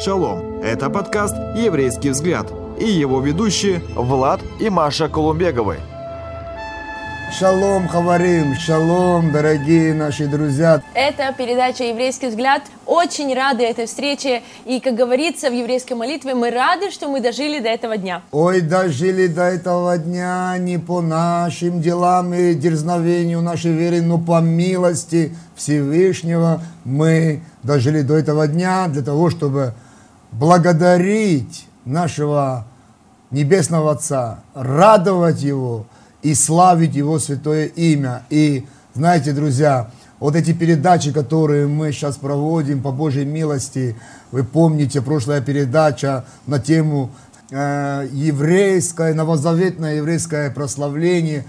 Шалом! Это подкаст «Еврейский взгляд» и его ведущие Влад и Маша Колумбеговы. Шалом, хаварим! Шалом, дорогие наши друзья! Это передача «Еврейский взгляд». Очень рады этой встрече. И, как говорится в еврейской молитве, мы рады, что мы дожили до этого дня. Ой, дожили до этого дня не по нашим делам и дерзновению нашей веры, но по милости Всевышнего мы дожили до этого дня для того, чтобы благодарить нашего Небесного Отца, радовать Его, и славить Его святое имя. И знаете, друзья, вот эти передачи, которые мы сейчас проводим по Божьей милости, вы помните, прошлая передача на тему еврейское, новозаветное еврейское прославление.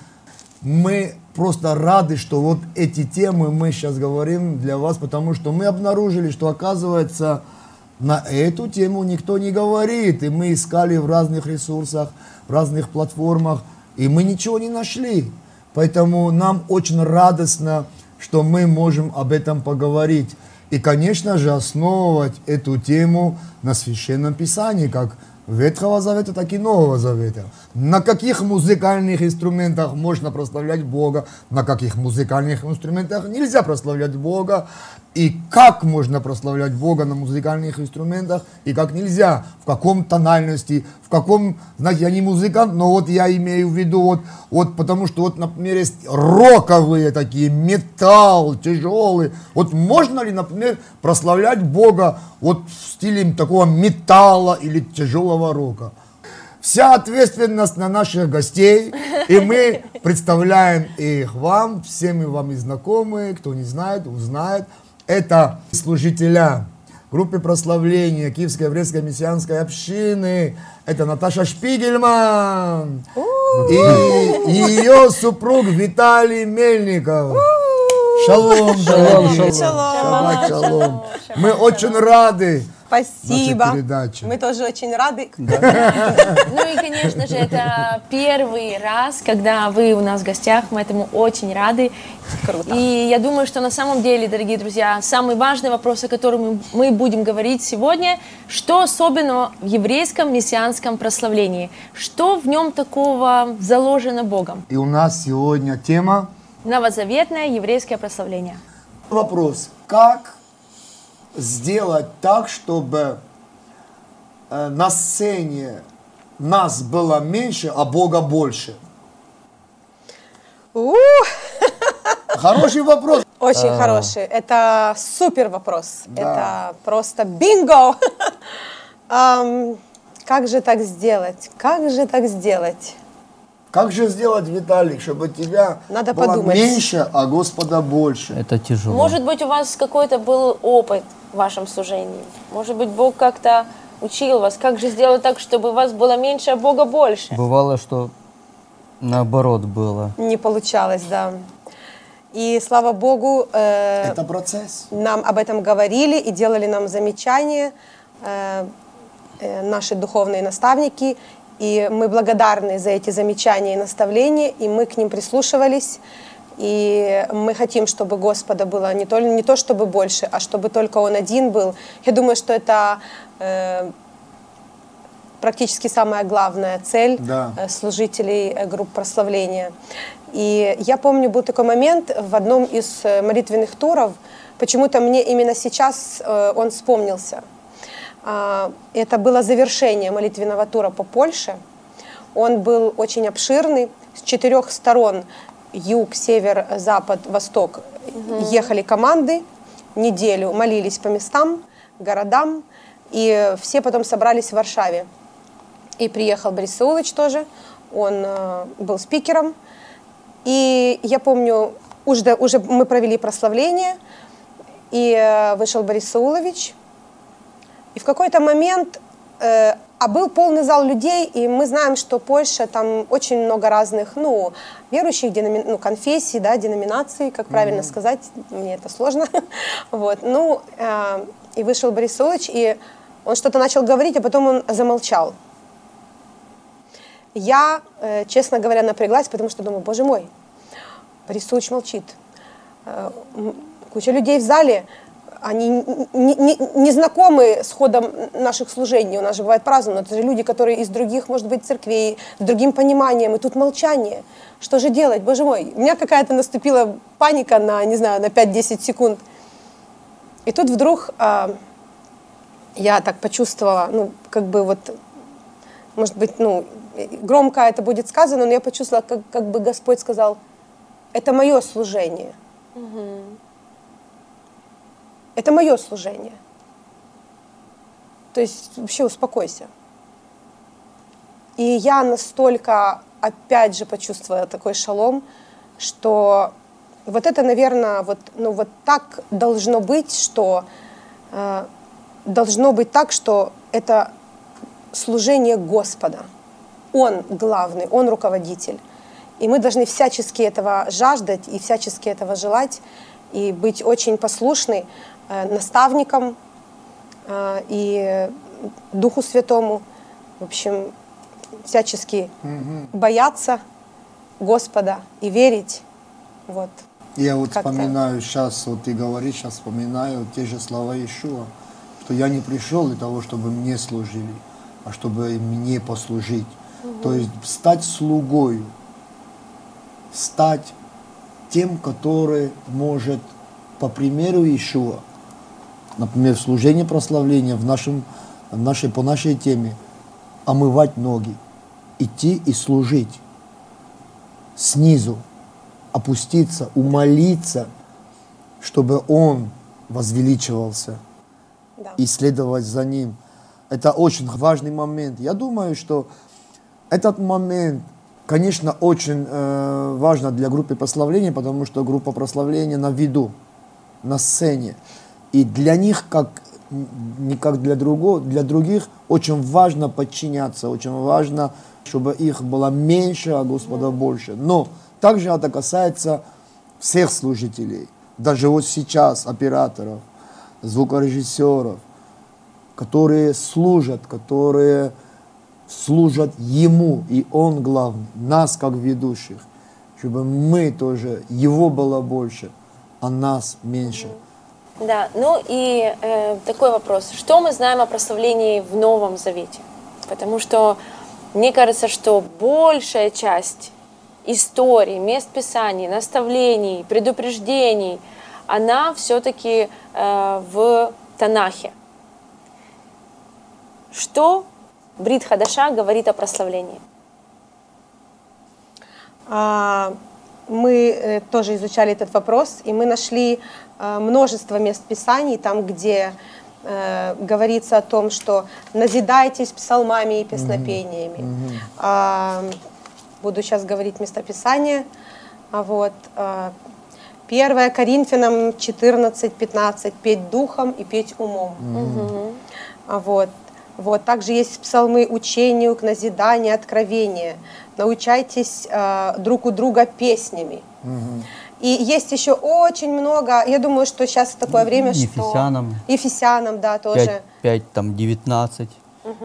Мы просто рады, что вот эти темы мы сейчас говорим для вас, потому что мы обнаружили, что, оказывается, на эту тему никто не говорит. И мы искали в разных ресурсах, в разных платформах, и мы ничего не нашли. Поэтому нам очень радостно, что мы можем об этом поговорить. И, конечно же, основывать эту тему на Священном Писании, как Ветхого Завета, так и Нового Завета. На каких музыкальных инструментах можно прославлять Бога, на каких музыкальных инструментах нельзя прославлять Бога, и как можно прославлять Бога на музыкальных инструментах, и как нельзя, в каком тональности, в каком, знаете, я не музыкант, но вот я имею в виду, вот потому что, вот, например, есть роковые такие, металл, тяжелый, вот можно ли, например, прославлять Бога вот в стиле такого металла или тяжелого рока. Вся ответственность на наших гостей, и мы представляем их вам, все мы вам и знакомые, кто не знает, узнает. Это служителя группы прославления Киевской еврейской мессианской общины, это Наташа Шпигельман и ее супруг Виталий Мельников. Шалом, шалом. Мы очень рады. Спасибо. Мы тоже очень рады. Да. Ну и, конечно же, это первый раз, когда вы у нас в гостях. Мы этому очень рады. Круто. И я думаю, что на самом деле, дорогие друзья, самый важный вопрос, о котором мы будем говорить сегодня, что особенного в еврейском мессианском прославлении? Что в нем такого заложено Богом? И у нас сегодня тема «Новозаветное еврейское прославление». Вопрос. Как сделать так, чтобы на сцене нас было меньше, а Бога больше? Хороший вопрос. Очень хороший. Это супер вопрос. Да. Это просто бинго. Как же так сделать? Как же так сделать? Как же сделать, Виталий, чтобы тебя надо было подумать. Меньше, а Господа больше? Это тяжело. Может быть, у вас какой-то был опыт в вашем служении? Может быть, Бог как-то учил вас? Как же сделать так, чтобы вас было меньше, а Бога больше? Бывало, что наоборот было. Не получалось, да. И, слава Богу, это процесс. Нам об этом говорили и делали нам замечания наши духовные наставники. И мы благодарны за эти замечания и наставления, и мы к ним прислушивались. И мы хотим, чтобы Господа было не то чтобы больше, а чтобы только Он один был. Я думаю, что это практически самая главная цель служителей групп прославления. И я помню, был такой момент в одном из молитвенных туров, почему-то мне именно сейчас он вспомнился. Это было завершение молитвенного тура по Польше. Он был очень обширный. С 4 сторон, юг, север, запад, восток, ехали команды. Неделю молились по местам, городам. И все потом собрались в Варшаве. И приехал Борис Саулович тоже. Он был спикером. И я помню, уже мы провели прославление. И вышел Борис Саулович. И в какой-то момент, был полный зал людей, и мы знаем, что Польша, там очень много разных, верующих, конфессий, деноминаций, как правильно сказать, мне это сложно. Вот, и вышел Борис Саулович, и он что-то начал говорить, а потом он замолчал. Я, честно говоря, напряглась, потому что думаю, боже мой, Борис Саулович молчит. Куча людей в зале. они не знакомы с ходом наших служений. У нас же бывает празднование, это же люди, которые из других, может быть, церквей, с другим пониманием, и тут молчание. Что же делать, боже мой? У меня какая-то наступила паника на, не знаю, на 5-10 секунд. И тут вдруг я так почувствовала, ну, как бы вот, может быть, ну, громко это будет сказано, но я почувствовала, как бы Господь сказал, это мое служение. Угу. Это мое служение. То есть вообще успокойся. И я настолько, опять же, почувствовала такой шалом, что вот это, наверное, вот, ну, вот так должно быть, что должно быть так, что это служение Господа. Он главный, Он руководитель. И мы должны всячески этого жаждать и всячески этого желать, и быть очень послушны наставникам и Духу Святому. В общем, всячески бояться Господа и верить. Вот. Я вот вспоминаю сейчас, вот ты говоришь, сейчас вспоминаю те же слова Ишуа, что я не пришел для того, чтобы мне служили, а чтобы мне послужить. Угу. То есть стать слугою, стать тем, который может, по примеру Ишуа, например, в служении прославления, по нашей теме, омывать ноги, идти и служить снизу, опуститься, умолиться, чтобы он возвеличивался, да, и следовать за ним. Это очень важный момент. Я думаю, что этот момент, конечно, очень важно для группы прославления, потому что группа прославления на виду, на сцене. И для них, как не как для других, очень важно подчиняться, очень важно, чтобы их было меньше, а Господа больше. Но также это касается всех служителей, даже вот сейчас операторов, звукорежиссеров, которые служат, служат Ему, и Он главный, нас как ведущих, чтобы мы тоже, Его было больше, а нас меньше. Да, ну и такой вопрос, что мы знаем о прославлении в Новом Завете? Потому что мне кажется, что большая часть истории, мест Писаний, наставлений, предупреждений, она все-таки в Танахе. Что Брит Хадаша говорит о прославлении? Мы тоже изучали этот вопрос, и мы нашли множество мест Писаний, там, где говорится о том, что назидайтесь псалмами и песнопениями. Буду сейчас говорить местописание. Вот. 1 Коринфянам 14:15. Петь духом и петь умом. Вот. Вот. Также есть псалмы учению, к назиданию, откровения. Научайтесь друг у друга песнями. И есть еще очень много, я думаю, что сейчас такое время, Ефесянам, да, тоже. 5:19.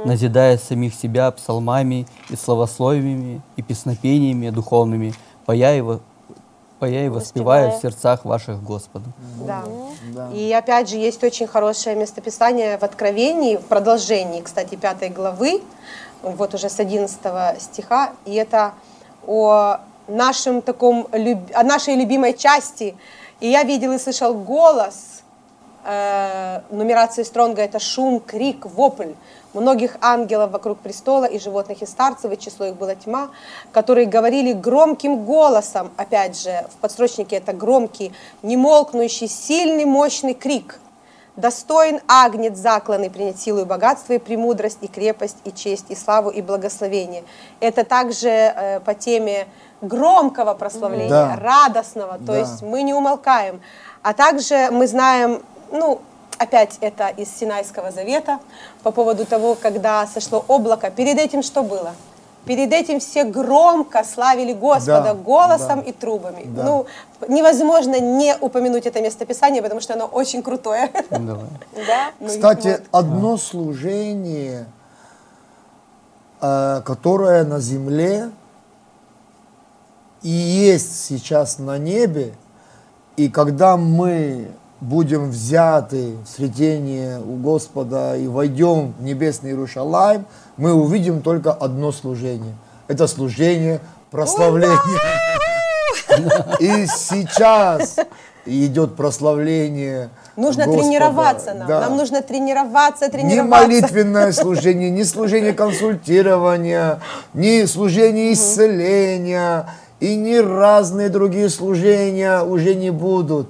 Назидая самих себя псалмами и словословиями и песнопениями духовными, поя и воспевая в сердцах ваших Господа. Да. И опять же есть очень хорошее местописание в Откровении, в продолжении, кстати, 5 главы, вот уже с 11 стиха, и это о нашем таком, о нашей любимой части. И я видел и слышал голос, нумерация Стронга, это шум, крик, вопль многих ангелов вокруг престола и животных и старцев, и число их было тьма, которые говорили громким голосом, опять же, в подстрочнике это громкий, немолкнущий, сильный, мощный крик. Достоин агнец закланный принять силу и богатство, и премудрость, и крепость, и честь, и славу, и благословение. Это также по теме громкого прославления, радостного, то есть мы не умолкаем. А также мы знаем, ну, опять это из Синайского завета, по поводу того, когда сошло облако. Перед этим что было? Перед этим все громко славили Господа голосом и трубами. Ну, невозможно не упомянуть это местописание, потому что оно очень крутое. Кстати, одно служение, которое на земле и есть сейчас на небе, и когда мы будем взяты в сретение у Господа и войдем в небесный Иерушалаим, мы увидим только одно служение. Это служение прославления. И сейчас идет прославление Нужно Господа. Тренироваться нам. Да. Нам нужно тренироваться. Не молитвенное служение, не служение консультирования, не служение исцеления, и ни разные другие служения уже не будут.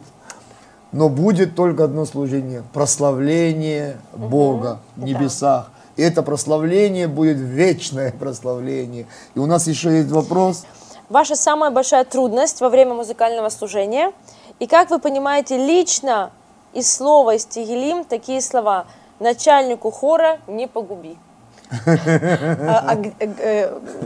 Но будет только одно служение – прославление Бога в небесах. И это прославление будет вечное прославление. И у нас еще есть вопрос. Ваша самая большая трудность во время музыкального служения? И как вы понимаете лично из слова, из Тегилим, такие слова: начальнику хора не погуби.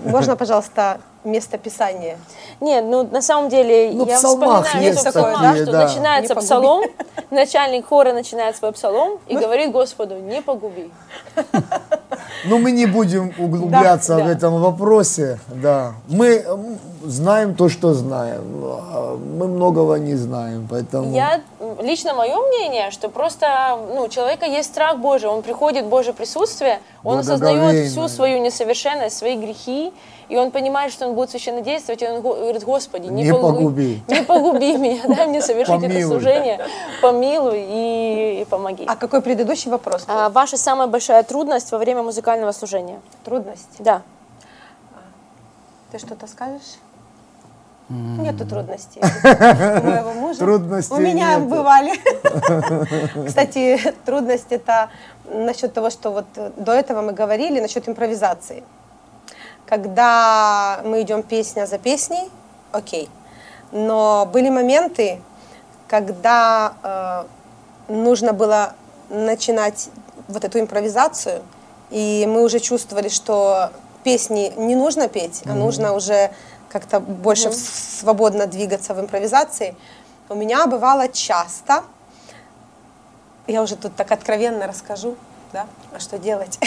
Можно, пожалуйста, местописание? Не, ну на самом деле я вспоминаю такое, что начинается псалом, начальник хора начинает свой псалом и говорит Господу: не погуби. Ну мы не будем углубляться в этом вопросе, да. Мы знаем то, что знаем, мы многого не знаем, поэтому... Лично мое мнение, что просто у человека есть страх Божий, он приходит в Божье присутствие, он осознает всю свою несовершенность, свои грехи, и он понимает, что он будет священно действовать, и он говорит: Господи, не погуби меня, дай мне совершить это служение, помилуй и помоги. А какой предыдущий вопрос? Ваша самая большая трудность во время музыкального служения? Трудность? Да. Ты что-то скажешь? Нету трудностей. У моего мужа. Трудностей у меня нету. Бывали. Кстати, трудность — это насчет того, что вот до этого мы говорили, насчет импровизации. Когда мы идем песня за песней, окей. Но были моменты, когда нужно было начинать вот эту импровизацию, и мы уже чувствовали, что песни не нужно петь, а нужно уже... как-то больше свободно двигаться в импровизации. У меня бывало часто, я уже тут так откровенно расскажу, да, а что делать?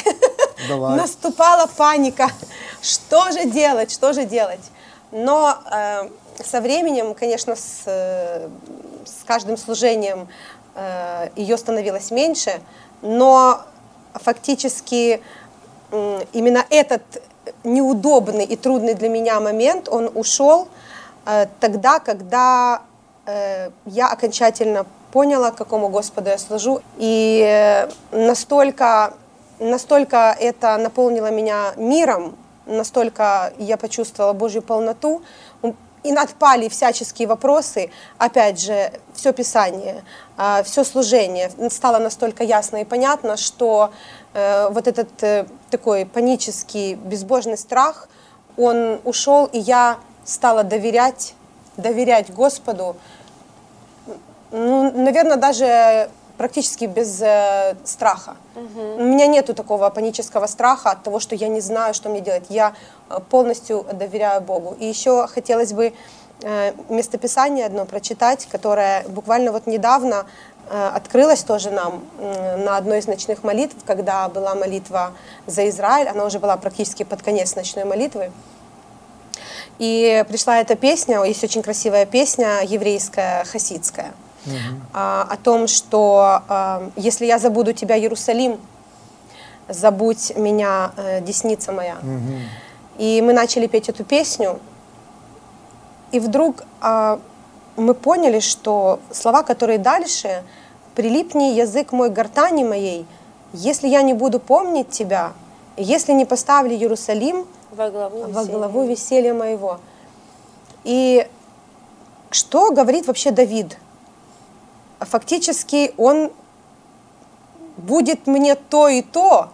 Наступала паника, что же делать? Но со временем, конечно, с каждым служением ее становилось меньше, но фактически именно этот неудобный и трудный для меня момент, он ушел тогда, когда я окончательно поняла, какому Господу я служу. И настолько это наполнило меня миром, настолько я почувствовала Божью полноту, и отпали всяческие вопросы, опять же, все Писание, все служение стало настолько ясно и понятно, что вот этот такой панический, безбожный страх, он ушел, и я стала доверять Господу, ну, наверное, даже практически без страха. У меня нету такого панического страха от того, что я не знаю, что мне делать. Я полностью доверяю Богу. И еще хотелось бы местописание одно прочитать, которое буквально вот недавно открылась тоже нам на одной из ночных молитв, когда была молитва за Израиль, она уже была практически под конец ночной молитвы. И пришла эта песня, есть очень красивая песня, еврейская, хасидская, о том, что «Если я забуду тебя, Иерусалим, забудь меня, десница моя». И мы начали петь эту песню, и вдруг... мы поняли, что слова, которые дальше: «Прилипни язык мой к гортани моей, если я не буду помнить тебя, если не поставлю Иерусалим во главу веселья моего». И что говорит вообще Давид? Фактически он: «Будет мне то и то».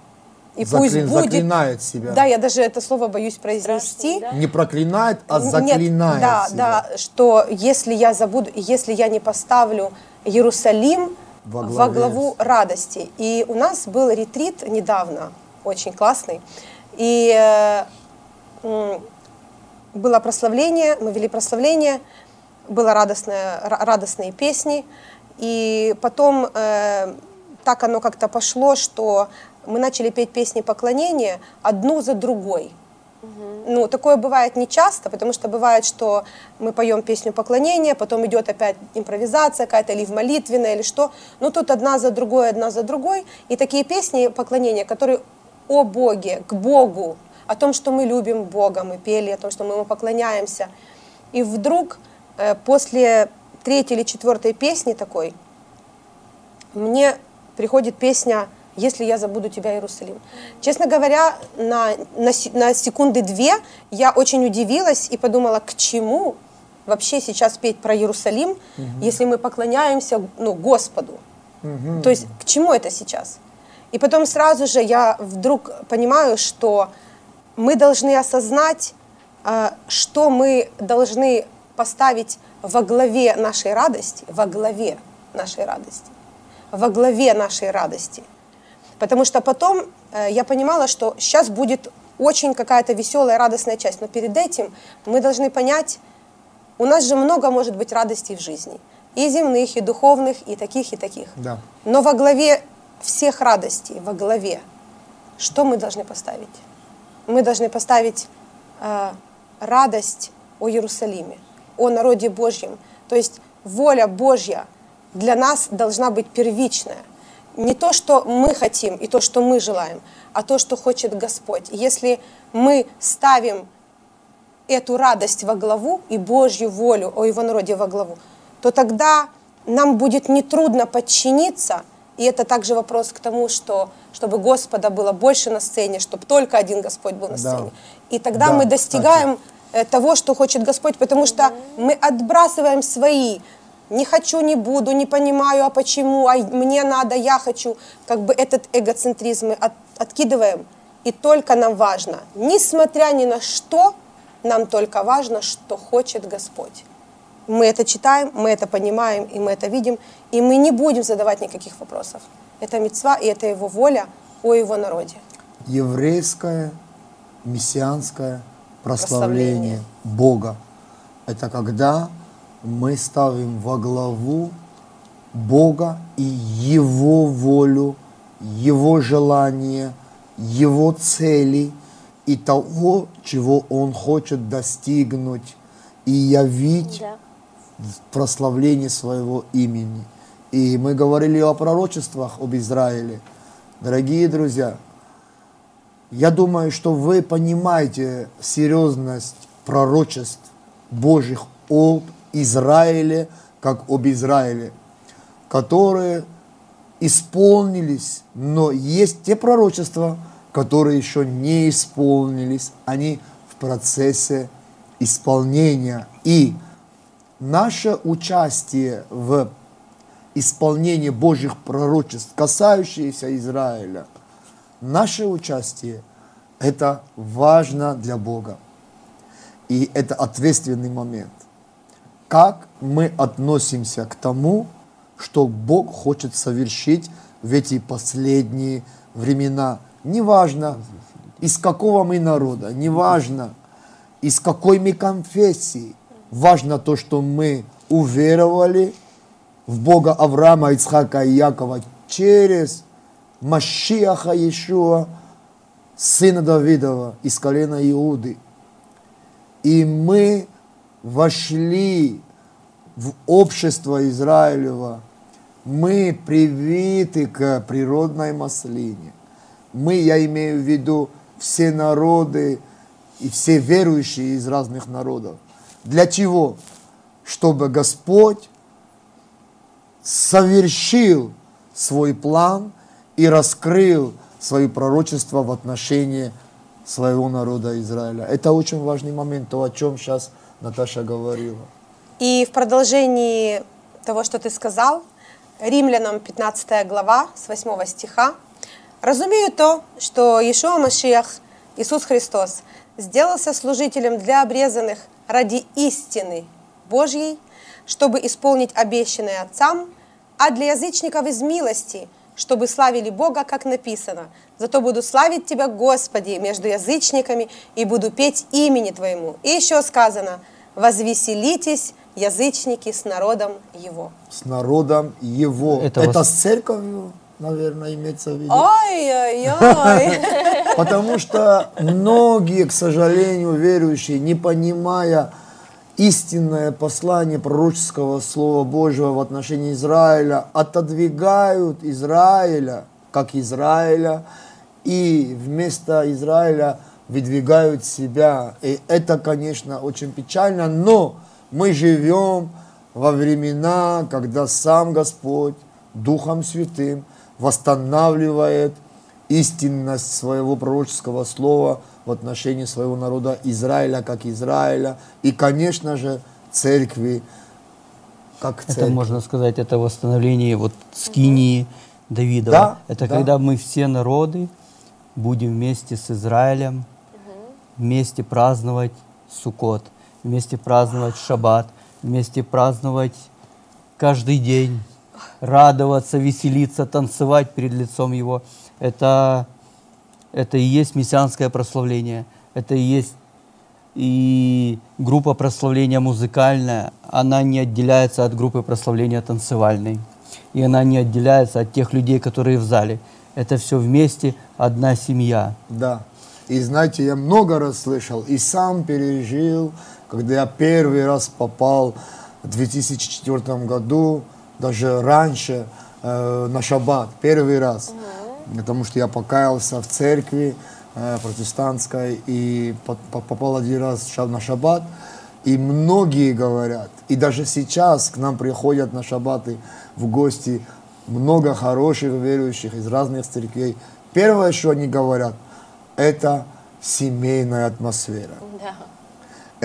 И пусть будет... Заклинает себя. Да, я даже это слово боюсь произнести. Страшно, да? Не проклинает, а заклинает. Нет, да, себя. Да, что если я забуду, если я не поставлю Иерусалим во главу радости. И у нас был ретрит недавно, очень классный. И было прославление, мы вели прославление, были радостные песни. И потом так оно как-то пошло, что... мы начали петь песни поклонения одну за другой. Ну, такое бывает нечасто, потому что бывает, что мы поем песню поклонения, потом идет опять импровизация какая-то, или в молитвенной, или что. Ну, тут одна за другой. И такие песни поклонения, которые о Боге, к Богу, о том, что мы любим Бога, мы пели, о том, что мы Ему поклоняемся. И вдруг после третьей или четвертой песни такой мне приходит песня «Если я забуду тебя, Иерусалим». Честно говоря, на секунды две я очень удивилась и подумала, к чему вообще сейчас петь про Иерусалим, если мы поклоняемся Господу. То есть к чему это сейчас? И потом сразу же я вдруг понимаю, что мы должны осознать, что мы должны поставить во главе нашей радости, Потому что потом я понимала, что сейчас будет очень какая-то веселая, радостная часть. Но перед этим мы должны понять, у нас же много может быть радостей в жизни. И земных, и духовных, и таких, и таких. Да. Но во главе всех радостей, во главе, что мы должны поставить? Мы должны поставить радость о Иерусалиме, о народе Божьем. То есть воля Божья для нас должна быть первичная. Не то, что мы хотим и то, что мы желаем, а то, что хочет Господь. Если мы ставим эту радость во главу и Божью волю о Его народе во главу, то тогда нам будет нетрудно подчиниться. И это также вопрос к тому, что, чтобы Господа было больше на сцене, чтобы только один Господь был на сцене. И тогда мы достигаем того, что хочет Господь, потому что мы отбрасываем свои... Не хочу, не буду, не понимаю, а почему, а мне надо, я хочу. Как бы этот эгоцентризм мы откидываем, и только нам важно. Несмотря ни на что, нам только важно, что хочет Господь. Мы это читаем, мы это понимаем, и мы это видим, и мы не будем задавать никаких вопросов. Это мицва, и это Его воля о Его народе. Еврейское, мессианское прославление Бога. Это когда... мы ставим во главу Бога и Его волю, Его желания, Его цели и того, чего Он хочет достигнуть и явить в прославлении Своего имени. И мы говорили о пророчествах об Израиле. Дорогие друзья, я думаю, что вы понимаете серьезность пророчеств Божьих об Израиле, как об Израиле, которые исполнились, но есть те пророчества, которые еще не исполнились, они в процессе исполнения. И наше участие в исполнении Божьих пророчеств, касающиеся Израиля, наше участие – это важно для Бога. И это ответственный момент. Как мы относимся к тому, что Бог хочет совершить в эти последние времена. Неважно, из какого мы народа, неважно, из какой мы конфессии. Важно то, что мы уверовали в Бога Авраама, Ицхака и Якова через Машиаха Ешуа, сына Давидова из колена Иуды. И мы вошли в общество Израилева, мы привиты к природной маслине. Мы, я имею в виду, все народы и все верующие из разных народов. Для чего? Чтобы Господь совершил свой план и раскрыл свое пророчество в отношении своего народа Израиля. Это очень важный момент, то, о чем сейчас Наташа говорила. И в продолжении того, что ты сказал, Римлянам 15 глава, с 8 стиха. «Разумею то, что Иешуа Машиах, Иисус Христос, сделался служителем для обрезанных ради истины Божьей, чтобы исполнить обещанное отцам, а для язычников из милости, чтобы славили Бога, как написано. Зато буду славить Тебя, Господи, между язычниками, и буду петь имени Твоему». И еще сказано: «Возвеселитесь, язычники, с народом Его». С народом Его. Это с церковью? наверное, имеется в виду. Ой-ой-ой! Потому что многие, к сожалению, верующие, не понимая истинное послание пророческого Слова Божьего в отношении Израиля, отодвигают Израиля, как Израиля, и вместо Израиля выдвигают себя. И это, конечно, очень печально, но мы живем во времена, когда сам Господь Духом Святым восстанавливает истинность своего пророческого слова в отношении своего народа Израиля, как Израиля, и, конечно же, церкви, как церкви. Это, можно сказать, это восстановление вот скинии Давидова. Да, это да. Когда мы все народы будем вместе с Израилем, вместе праздновать Суккот, вместе праздновать Шаббат, вместе праздновать каждый день, радоваться, веселиться, танцевать перед лицом Его. Это и есть мессианское прославление, это и есть и группа прославления музыкальная, она не отделяется от группы прославления танцевальной, и она не отделяется от тех людей, которые в зале. Это все вместе, одна семья. Да, и знаете, я много раз слышал, и сам пережил, когда я первый раз попал в 2004 году, даже раньше, на шаббат, первый раз. Потому что я покаялся в церкви протестантской и попал один раз на шаббат. И многие говорят, и даже сейчас к нам приходят на шаббаты в гости много хороших верующих из разных церквей. Первое, что они говорят, это семейная атмосфера. Да.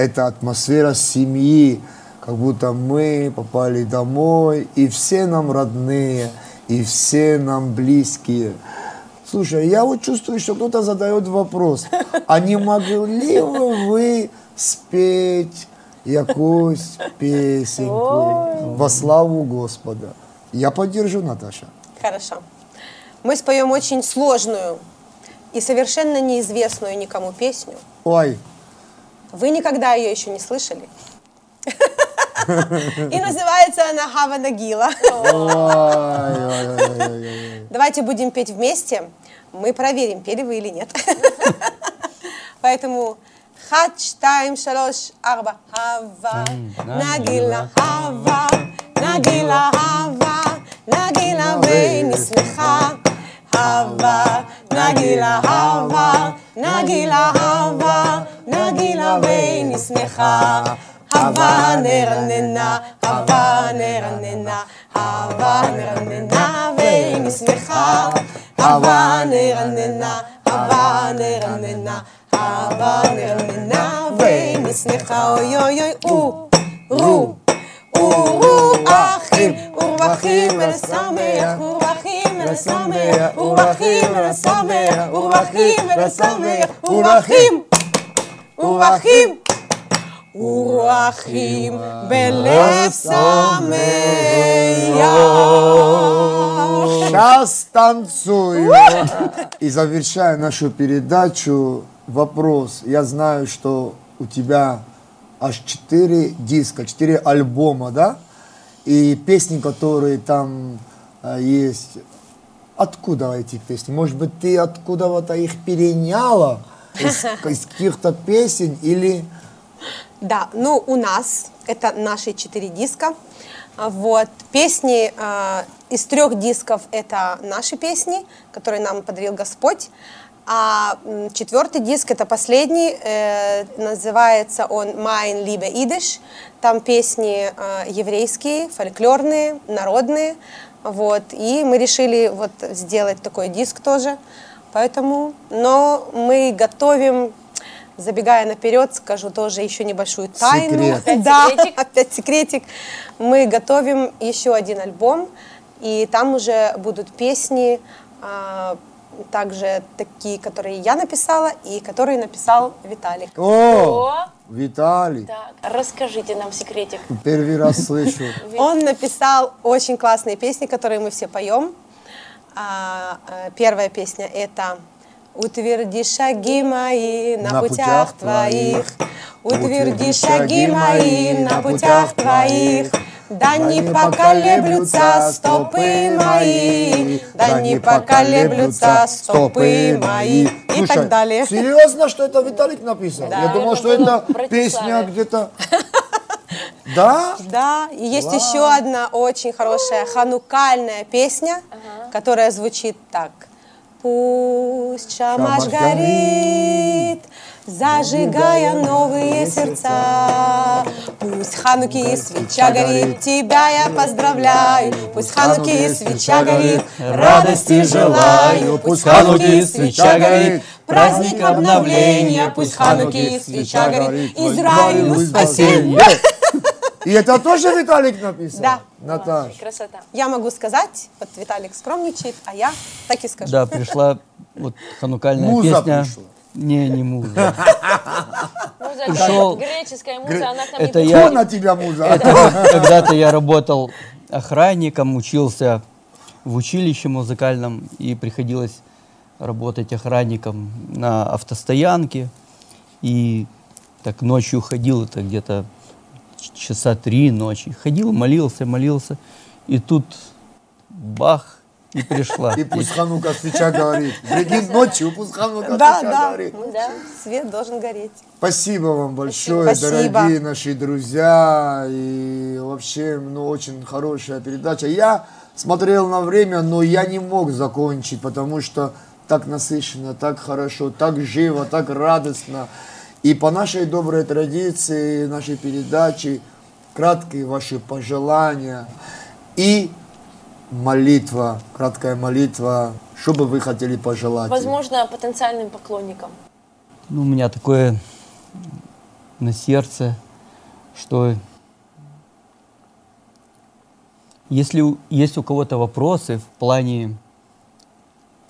Это атмосфера семьи, как будто мы попали домой, и все нам родные. И все нам близкие. Слушай, я вот чувствую, что кто-то задает вопрос. А не могли вы спеть якусь песенку во славу Господа? Я поддержу, Наташа. Хорошо. Мы споем очень сложную и совершенно неизвестную никому песню. Ой. Вы никогда ее еще не слышали. И называется она «Хава-Нагила». Давайте будем петь вместе. Мы проверим, пели вы или нет. Поэтому «Хат-штайм-шалош-арба». «Хава-Нагила, Хава-Нагила, Хава-Нагила, вейни смеха». «Хава-Нагила, Хава-Нагила, Хава-Нагила, вейни смеха». Хава неранена, вей не смеха. Хава неранена, вей не смеха. Ой-ой-ой, у-ру, ахим, урвахим, ресамех, урвахим, ресамех, урвахим, ресамех, урвахим, ресамех, урвахим, урвахим. Урахим белев самея. Сейчас танцую. И завершая нашу передачу, вопрос. Я знаю, что у тебя аж 4 диска, 4 альбома, да? И песни, которые там есть. Откуда эти песни? Может быть, ты откуда-то их переняла? Из каких-то песен или... Да, ну у нас, это наши 4 диска, вот, песни из 3 дисков это наши песни, которые нам подарил Господь, а 4-й диск, это последний, называется он «Майн Либе Идиш», там песни еврейские, фольклорные, народные, вот, и мы решили вот сделать такой диск тоже, поэтому, но мы готовим... Забегая наперед, скажу тоже еще небольшую тайну. Секрет. Опять, да, секретик. Опять секретик. Мы готовим еще один альбом, и там уже будут песни, также такие, которые я написала, и которые написал Виталик. О! Виталий. Так, расскажите нам секретик. Первый раз слышу. Он написал очень классные песни, которые мы все поем. Первая песня это... Утверди шаги мои на путях твоих, утверди шаги мои на путях твоих, Да не поколеблются стопы мои, да не поколеблются стопы мои. И так далее. Серьезно, что это Виталик написал? Да, я думал, что это песня где-то. Да? Да. И есть еще одна очень хорошая ханукальная песня, которая звучит так. Пусть шамаш горит, зажигая новые сердца. Пусть хануки и свеча горит, тебя я поздравляю. Пусть хануки и свеча горит, радости желаю. Пусть хануки и свеча горит, праздник обновления. Пусть хануки и свеча горит, Израилю спасение. И это тоже Виталик написал? Да. Наташа. Красота. Я могу сказать, вот Виталик скромничает, а я так и скажу. Да, пришла вот ханукальная песня. Муза пришла. Не муза. Пришел... Греческая муза, она там это не была. На тебя муза. Когда-то я работал охранником, учился в училище музыкальном, и приходилось работать охранником на автостоянке. И так ночью ходил, это где-то часа 3 ночи. Ходил, молился. И тут бах. И пришла. И пусть ханука свеча говорит. Бреги ночью, пусть ханука свеча говорит. Да, свет должен гореть. Спасибо вам большое, дорогие наши друзья. И вообще, ну, очень хорошая передача. Я смотрел на время, но я не мог закончить, потому что так насыщенно, так хорошо, так живо, так радостно. И по нашей доброй традиции, нашей передачи, краткие ваши пожелания и молитва, краткая молитва, что бы вы хотели пожелать? Возможно, потенциальным поклонникам. Ну, у меня такое на сердце, что если есть у кого-то вопросы в плане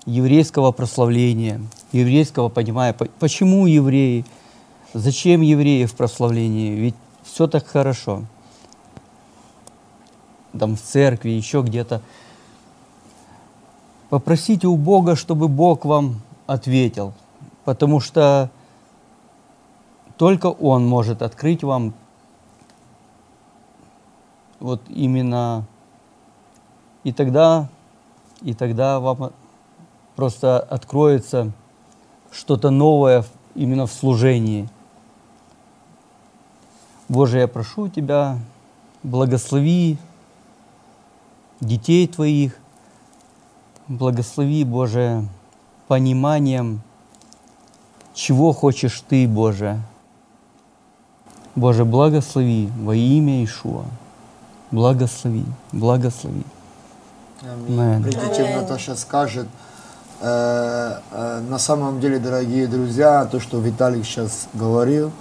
еврейского прославления, еврейского понимания, почему евреи, зачем евреи в прославлении, ведь все так хорошо. Там в церкви, еще где-то. Попросите у Бога, чтобы Бог вам ответил, потому что только Он может открыть вам вот именно, и тогда вам просто откроется что-то новое именно в служении. Боже, я прошу Тебя, благослови детей Твоих, благослови, Боже, пониманием, чего хочешь Ты, Боже. Боже, благослови во имя Ишуа. Благослови. Аминь. Прежде чем Наташа скажет, на самом деле, дорогие друзья, то, что Виталий сейчас говорил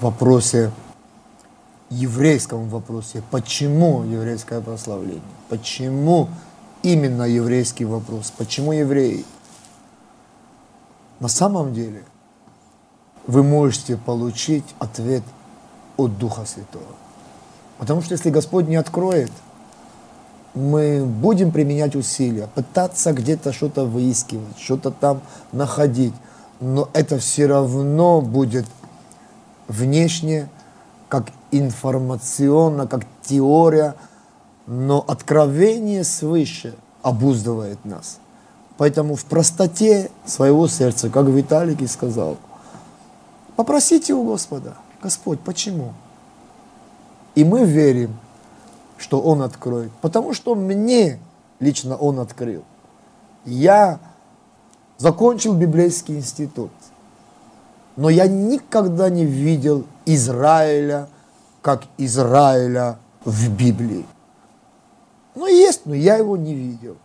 в вопросе, еврейском вопросе, почему еврейское прославление, почему именно еврейский вопрос, почему евреи? На самом деле вы можете получить ответ от Духа Святого. Потому что если Господь не откроет, мы будем применять усилия, пытаться где-то что-то выискивать, что-то там находить, но это все равно будет внешне, как информационно, как теория, но откровение свыше обуздывает нас. Поэтому в простоте своего сердца, как Виталик и сказал, попросите у Господа, Господь, почему? И мы верим, что Он откроет, потому что мне лично Он открыл. Я закончил библейский институт, но я никогда не видел Израиля, как Израиля в Библии. Ну, есть, но я его не видел.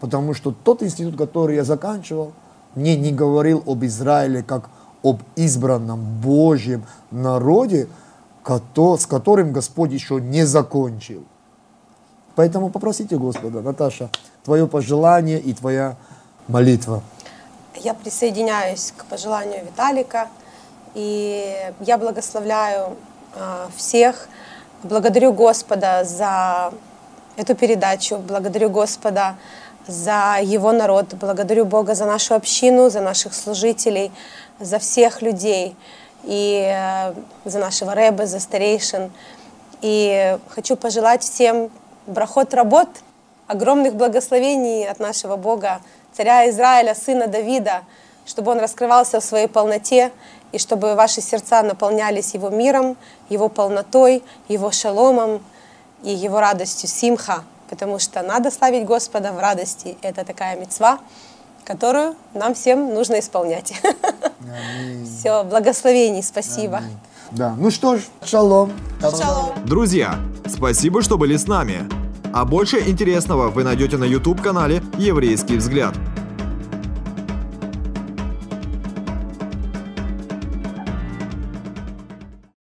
Потому что тот институт, который я заканчивал, мне не говорил об Израиле, как об избранном Божьем народе, с которым Господь еще не закончил. Поэтому попросите Господа, Наташа, твое пожелание и твоя молитва. Я присоединяюсь к пожеланию Виталика. И я благословляю всех. Благодарю Господа за эту передачу. Благодарю Господа за Его народ. Благодарю Бога за нашу общину, за наших служителей, за всех людей. И за нашего Рэбе, за старейшин. И хочу пожелать всем брахот работ, огромных благословений от нашего Бога, царя Израиля, сына Давида, чтобы он раскрывался в своей полноте, и чтобы ваши сердца наполнялись его миром, его полнотой, его шаломом и его радостью, симха, потому что надо славить Господа в радости. Это такая мицва, которую нам всем нужно исполнять. Аминь. Все, благословений, спасибо. Аминь. Да, ну что ж, шалом. Шалом. Друзья, спасибо, что были с нами. А больше интересного вы найдете на YouTube-канале «Еврейский взгляд».